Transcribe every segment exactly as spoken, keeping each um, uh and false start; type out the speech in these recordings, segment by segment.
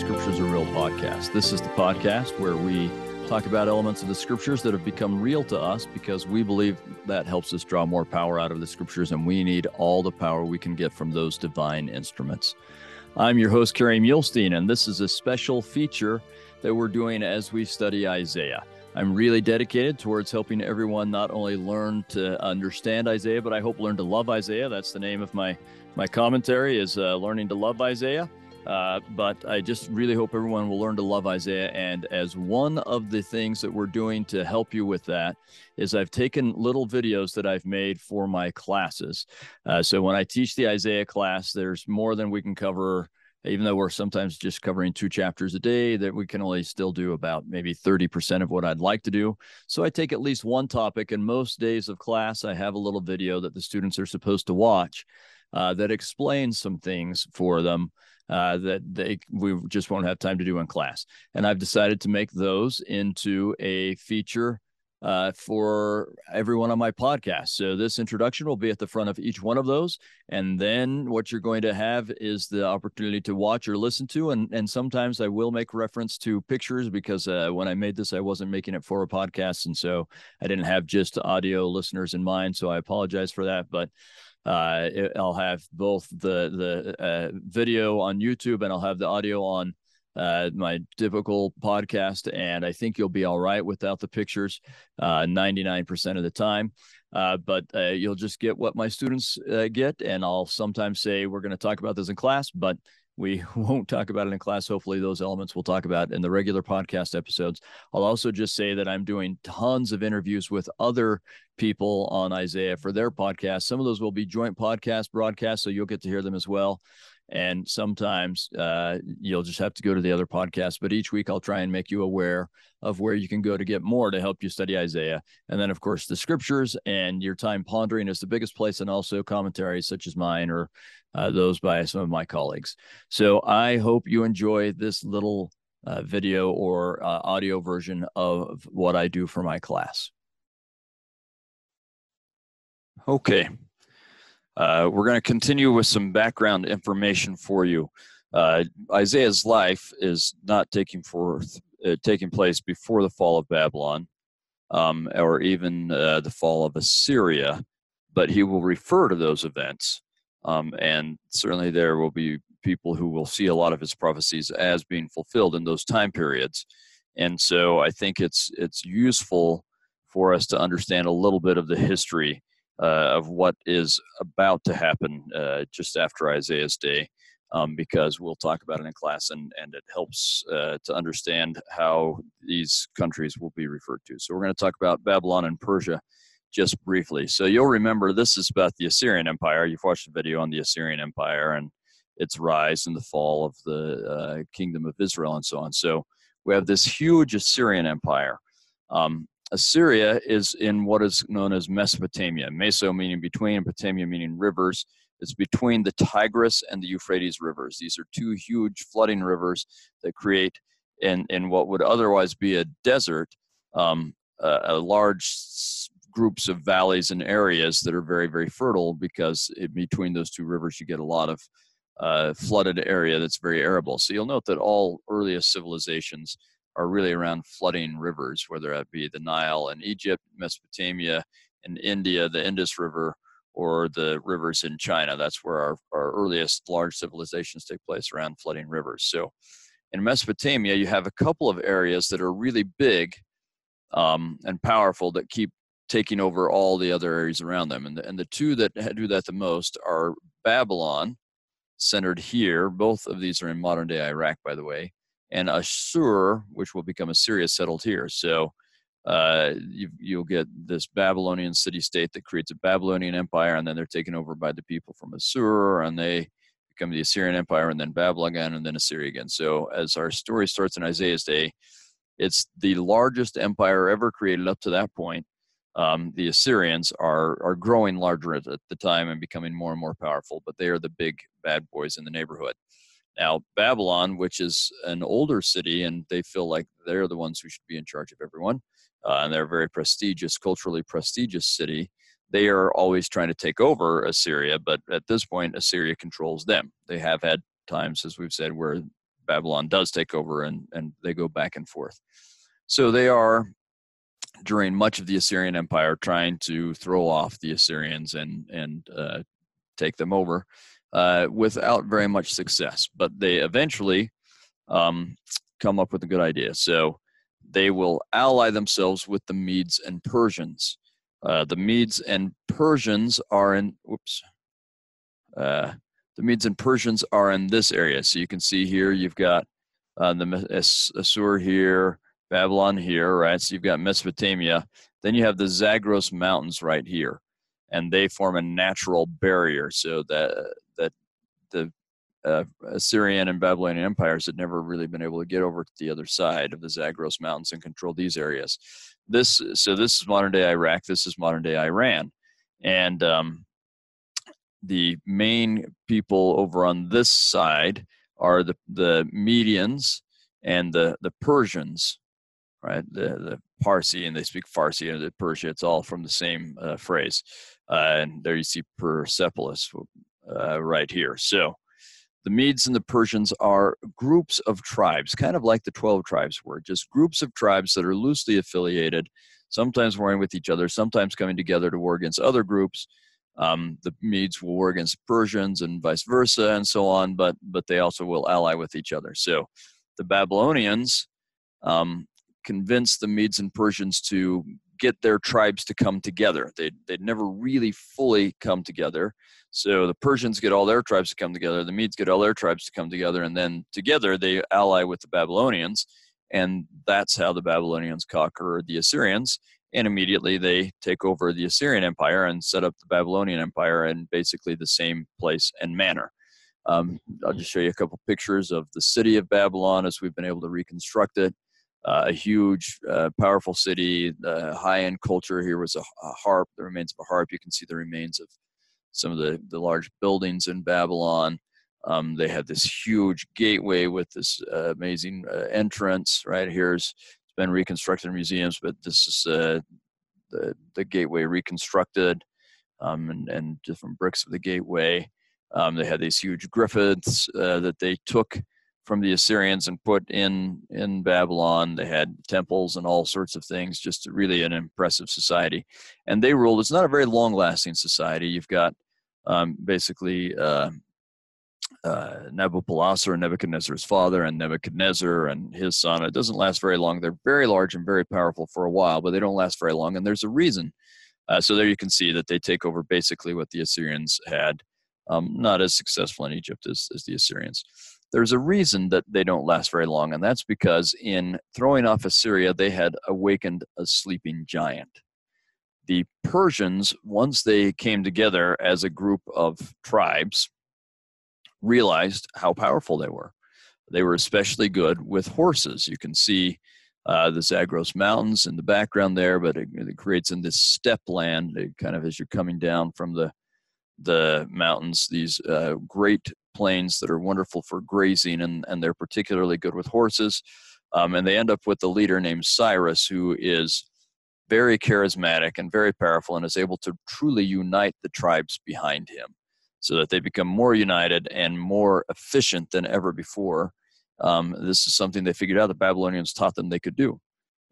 Scripture's a Real podcast. This is the podcast where we talk about elements of the Scriptures that have become real to us because we believe that helps us draw more power out of the Scriptures, and we need all the power we can get from those divine instruments. I'm your host, Kerry Mielstein, and this is a special feature that we're doing as we study Isaiah. I'm really dedicated towards helping everyone not only learn to understand Isaiah, but I hope learn to love Isaiah. That's the name of my, my commentary is uh, Learning to Love Isaiah. Uh, but I just really hope everyone will learn to love Isaiah. And as one of the things that we're doing to help you with that is I've taken little videos that I've made for my classes. Uh, so when I teach the Isaiah class, there's more than we can cover. Even though we're sometimes just covering two chapters a day, that we can only still do about maybe thirty percent of what I'd like to do. So I take at least one topic, and most days of class, I have a little video that the students are supposed to watch uh, that explains some things for them uh, that they we just won't have time to do in class. And I've decided to make those into a feature Uh, for everyone on my podcast. So this introduction will be at the front of each one of those. And then what you're going to have is the opportunity to watch or listen to. And, and sometimes I will make reference to pictures because uh, when I made this, I wasn't making it for a podcast. And so I didn't have just audio listeners in mind. So I apologize for that. But uh, it, I'll have both the, the uh, video on YouTube and I'll have the audio on Uh, my typical podcast, and I think you'll be all right without the pictures uh, ninety-nine percent of the time. Uh, but uh, you'll just get what my students uh, get, and I'll sometimes say we're going to talk about this in class, but we won't talk about it in class. Hopefully those elements we'll talk about in the regular podcast episodes. I'll also just say that I'm doing tons of interviews with other people on Isaiah for their podcast. Some of those will be joint podcast broadcasts, so you'll get to hear them as well. And sometimes uh, you'll just have to go to the other podcast. But each week I'll try and make you aware of where you can go to get more to help you study Isaiah. And then, of course, the Scriptures and your time pondering is the biggest place, and also commentaries such as mine or uh, those by some of my colleagues. So I hope you enjoy this little uh, video or uh, audio version of what I do for my class. Okay. Uh, we're going to continue with some background information for you. Uh, Isaiah's life is not taking forth, uh, taking place before the fall of Babylon um, or even uh, the fall of Assyria, but he will refer to those events. Um, and certainly there will be people who will see a lot of his prophecies as being fulfilled in those time periods. And so I think it's it's useful for us to understand a little bit of the history Uh, of what is about to happen uh, just after Isaiah's day, um, because we'll talk about it in class, and, and it helps uh, to understand how these countries will be referred to. So we're going to talk about Babylon and Persia just briefly. So you'll remember this is about the Assyrian Empire. You've watched a video on the Assyrian Empire and its rise and the fall of the uh, Kingdom of Israel and so on. So we have this huge Assyrian Empire. Um, Assyria is in what is known as Mesopotamia. Meso meaning between, Potamia meaning rivers. It's between the Tigris and the Euphrates rivers. These are two huge flooding rivers that create, in, in what would otherwise be a desert, um, uh, a large groups of valleys and areas that are very, very fertile, because in between those two rivers you get a lot of uh, flooded area that's very arable. So you'll note that all earliest civilizations are really around flooding rivers, whether that be the Nile in Egypt, Mesopotamia, in India, the Indus River, or the rivers in China. That's where our, our earliest large civilizations take place, around flooding rivers. So in Mesopotamia, you have a couple of areas that are really big um, and powerful that keep taking over all the other areas around them. And the, and the two that do that the most are Babylon, centered here. Both of these are in modern-day Iraq, by the way. And Assur, which will become Assyria, settled here. So uh, you, you'll get this Babylonian city-state that creates a Babylonian empire, and then they're taken over by the people from Assur, and they become the Assyrian Empire, and then Babylon again, and then Assyria again. So as our story starts in Isaiah's day, it's the largest empire ever created up to that point. Um, the Assyrians are, are growing larger at the time and becoming more and more powerful, but they are the big bad boys in the neighborhood. Now, Babylon, which is an older city, and they feel like they're the ones who should be in charge of everyone, uh, and they're a very prestigious, culturally prestigious city. They are always trying to take over Assyria, but at this point, Assyria controls them. They have had times, as we've said, where Babylon does take over, and, and they go back and forth. So they are, during much of the Assyrian Empire, trying to throw off the Assyrians and, and uh, take them over uh, without very much success. But they eventually um, come up with a good idea. So they will ally themselves with the Medes and Persians. Uh, the Medes and Persians are in, whoops, uh, the Medes and Persians are in this area. So you can see here, you've got uh, the Assur here, Babylon here, right? So you've got Mesopotamia. Then you have the Zagros Mountains right here, and they form a natural barrier so that, that the uh, Assyrian and Babylonian empires had never really been able to get over to the other side of the Zagros Mountains and control these areas. This, so this is modern-day Iraq. This is modern-day Iran. And um, the main people over on this side are the, the Medians and the, the Persians, right? The, the Parsi, and they speak Farsi, and the Persia, it's all from the same uh, phrase. Uh, and there you see Persepolis uh, right here. So the Medes and the Persians are groups of tribes, kind of like the twelve tribes were, just groups of tribes that are loosely affiliated, sometimes warring with each other, sometimes coming together to war against other groups. Um, the Medes will war against Persians and vice versa and so on, but, but they also will ally with each other. So the Babylonians um, convinced the Medes and Persians to get their tribes to come together. They'd, they'd never really fully come together. So the Persians get all their tribes to come together. The Medes get all their tribes to come together. And then together they ally with the Babylonians. And that's how the Babylonians conquer the Assyrians. And immediately they take over the Assyrian Empire and set up the Babylonian Empire in basically the same place and manner. Um, I'll just show you a couple pictures of the city of Babylon as we've been able to reconstruct it. Uh, a huge, uh, powerful city, uh, high-end culture. Here was a, a harp, the remains of a harp. You can see the remains of some of the, the large buildings in Babylon. Um, they had this huge gateway with this uh, amazing uh, entrance. Right here's it's been reconstructed in museums, but this is uh, the, the gateway reconstructed um, and, and different bricks of the gateway. Um, they had these huge griffins uh, that they took from the Assyrians and put in in Babylon. They had temples and all sorts of things, just really an impressive society. And they ruled. It's not a very long-lasting society. You've got um, basically uh, uh, Nabopolassar, Nebuchadnezzar's father, and Nebuchadnezzar and his son. It doesn't last very long. They're very large and very powerful for a while, but they don't last very long, and there's a reason. Uh, so there you can see that they take over basically what the Assyrians had. Um, not as successful in Egypt as, as the Assyrians. There's a reason that they don't last very long, and that's because in throwing off Assyria, they had awakened a sleeping giant. The Persians, once they came together as a group of tribes, realized how powerful they were. They were especially good with horses. You can see uh, the Zagros Mountains in the background there, but it, it creates in this steppe land, it kind of as you're coming down from the the mountains, these uh, great plains that are wonderful for grazing, and, and they're particularly good with horses. Um, and they end up with a leader named Cyrus, who is very charismatic and very powerful and is able to truly unite the tribes behind him so that they become more united and more efficient than ever before. Um, this is something they figured out the Babylonians taught them they could do.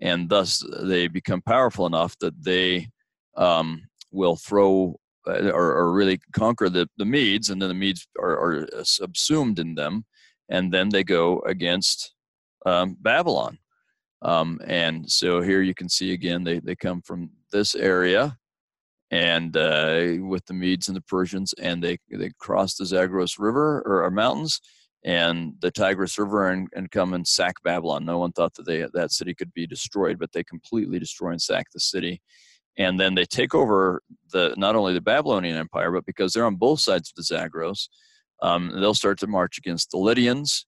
And thus they become powerful enough that they um, will throw Or, or really conquer the, the Medes, and then the Medes are, are subsumed in them, and then they go against um, Babylon. Um, and so here you can see again, they, they come from this area, and uh, with the Medes and the Persians, and they, they cross the Zagros River, or, or mountains, and the Tigris River, and, and come and sack Babylon. No one thought that they, that city could be destroyed, but they completely destroy and sack the city. And then they take over the not only the Babylonian Empire, but because they're on both sides of the Zagros, um, they'll start to march against the Lydians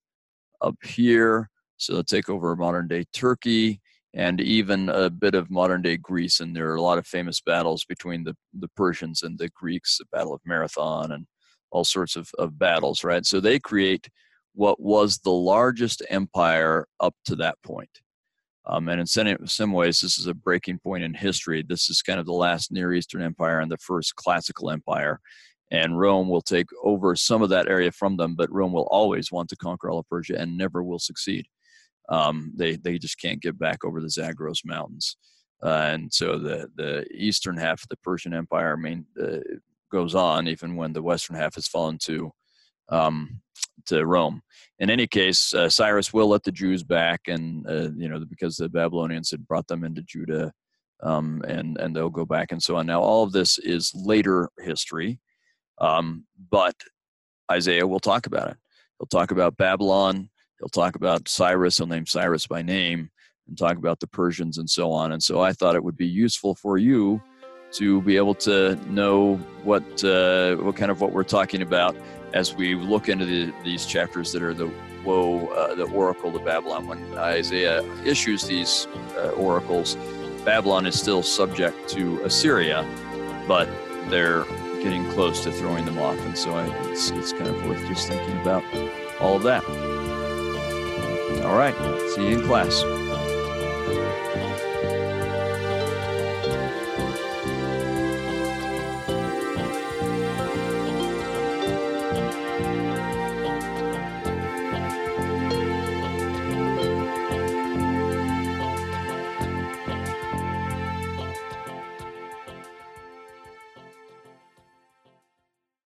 up here. So they'll take over modern-day Turkey and even a bit of modern-day Greece. And there are a lot of famous battles between the, the Persians and the Greeks, the Battle of Marathon and all sorts of, of battles, right? So they create what was the largest empire up to that point. Um, and in some ways, this is a breaking point in history. This is kind of the last Near Eastern Empire and the first classical empire. and Rome will take over some of that area from them, but Rome will always want to conquer all of Persia and never will succeed. Um, they, they just can't get back over the Zagros Mountains. Uh, and so the, the eastern half of the Persian Empire main, uh, goes on, even when the western half has fallen to um, to Rome. In any case, uh, Cyrus will let the Jews back, and uh, you know, because the Babylonians had brought them into Judah, um, and and they'll go back and so on. Now, all of this is later history, um, but Isaiah will talk about it. He'll talk about Babylon. He'll talk about Cyrus. He'll name Cyrus by name and talk about the Persians and so on. And so I thought it would be useful for you to be able to know what uh, what kind of what we're talking about as we look into the, these chapters that are the woe, uh, the oracle of Babylon. When Isaiah issues these uh, oracles, Babylon is still subject to Assyria, but they're getting close to throwing them off. And so I, it's, it's kind of worth just thinking about all of that. All right, see you in class.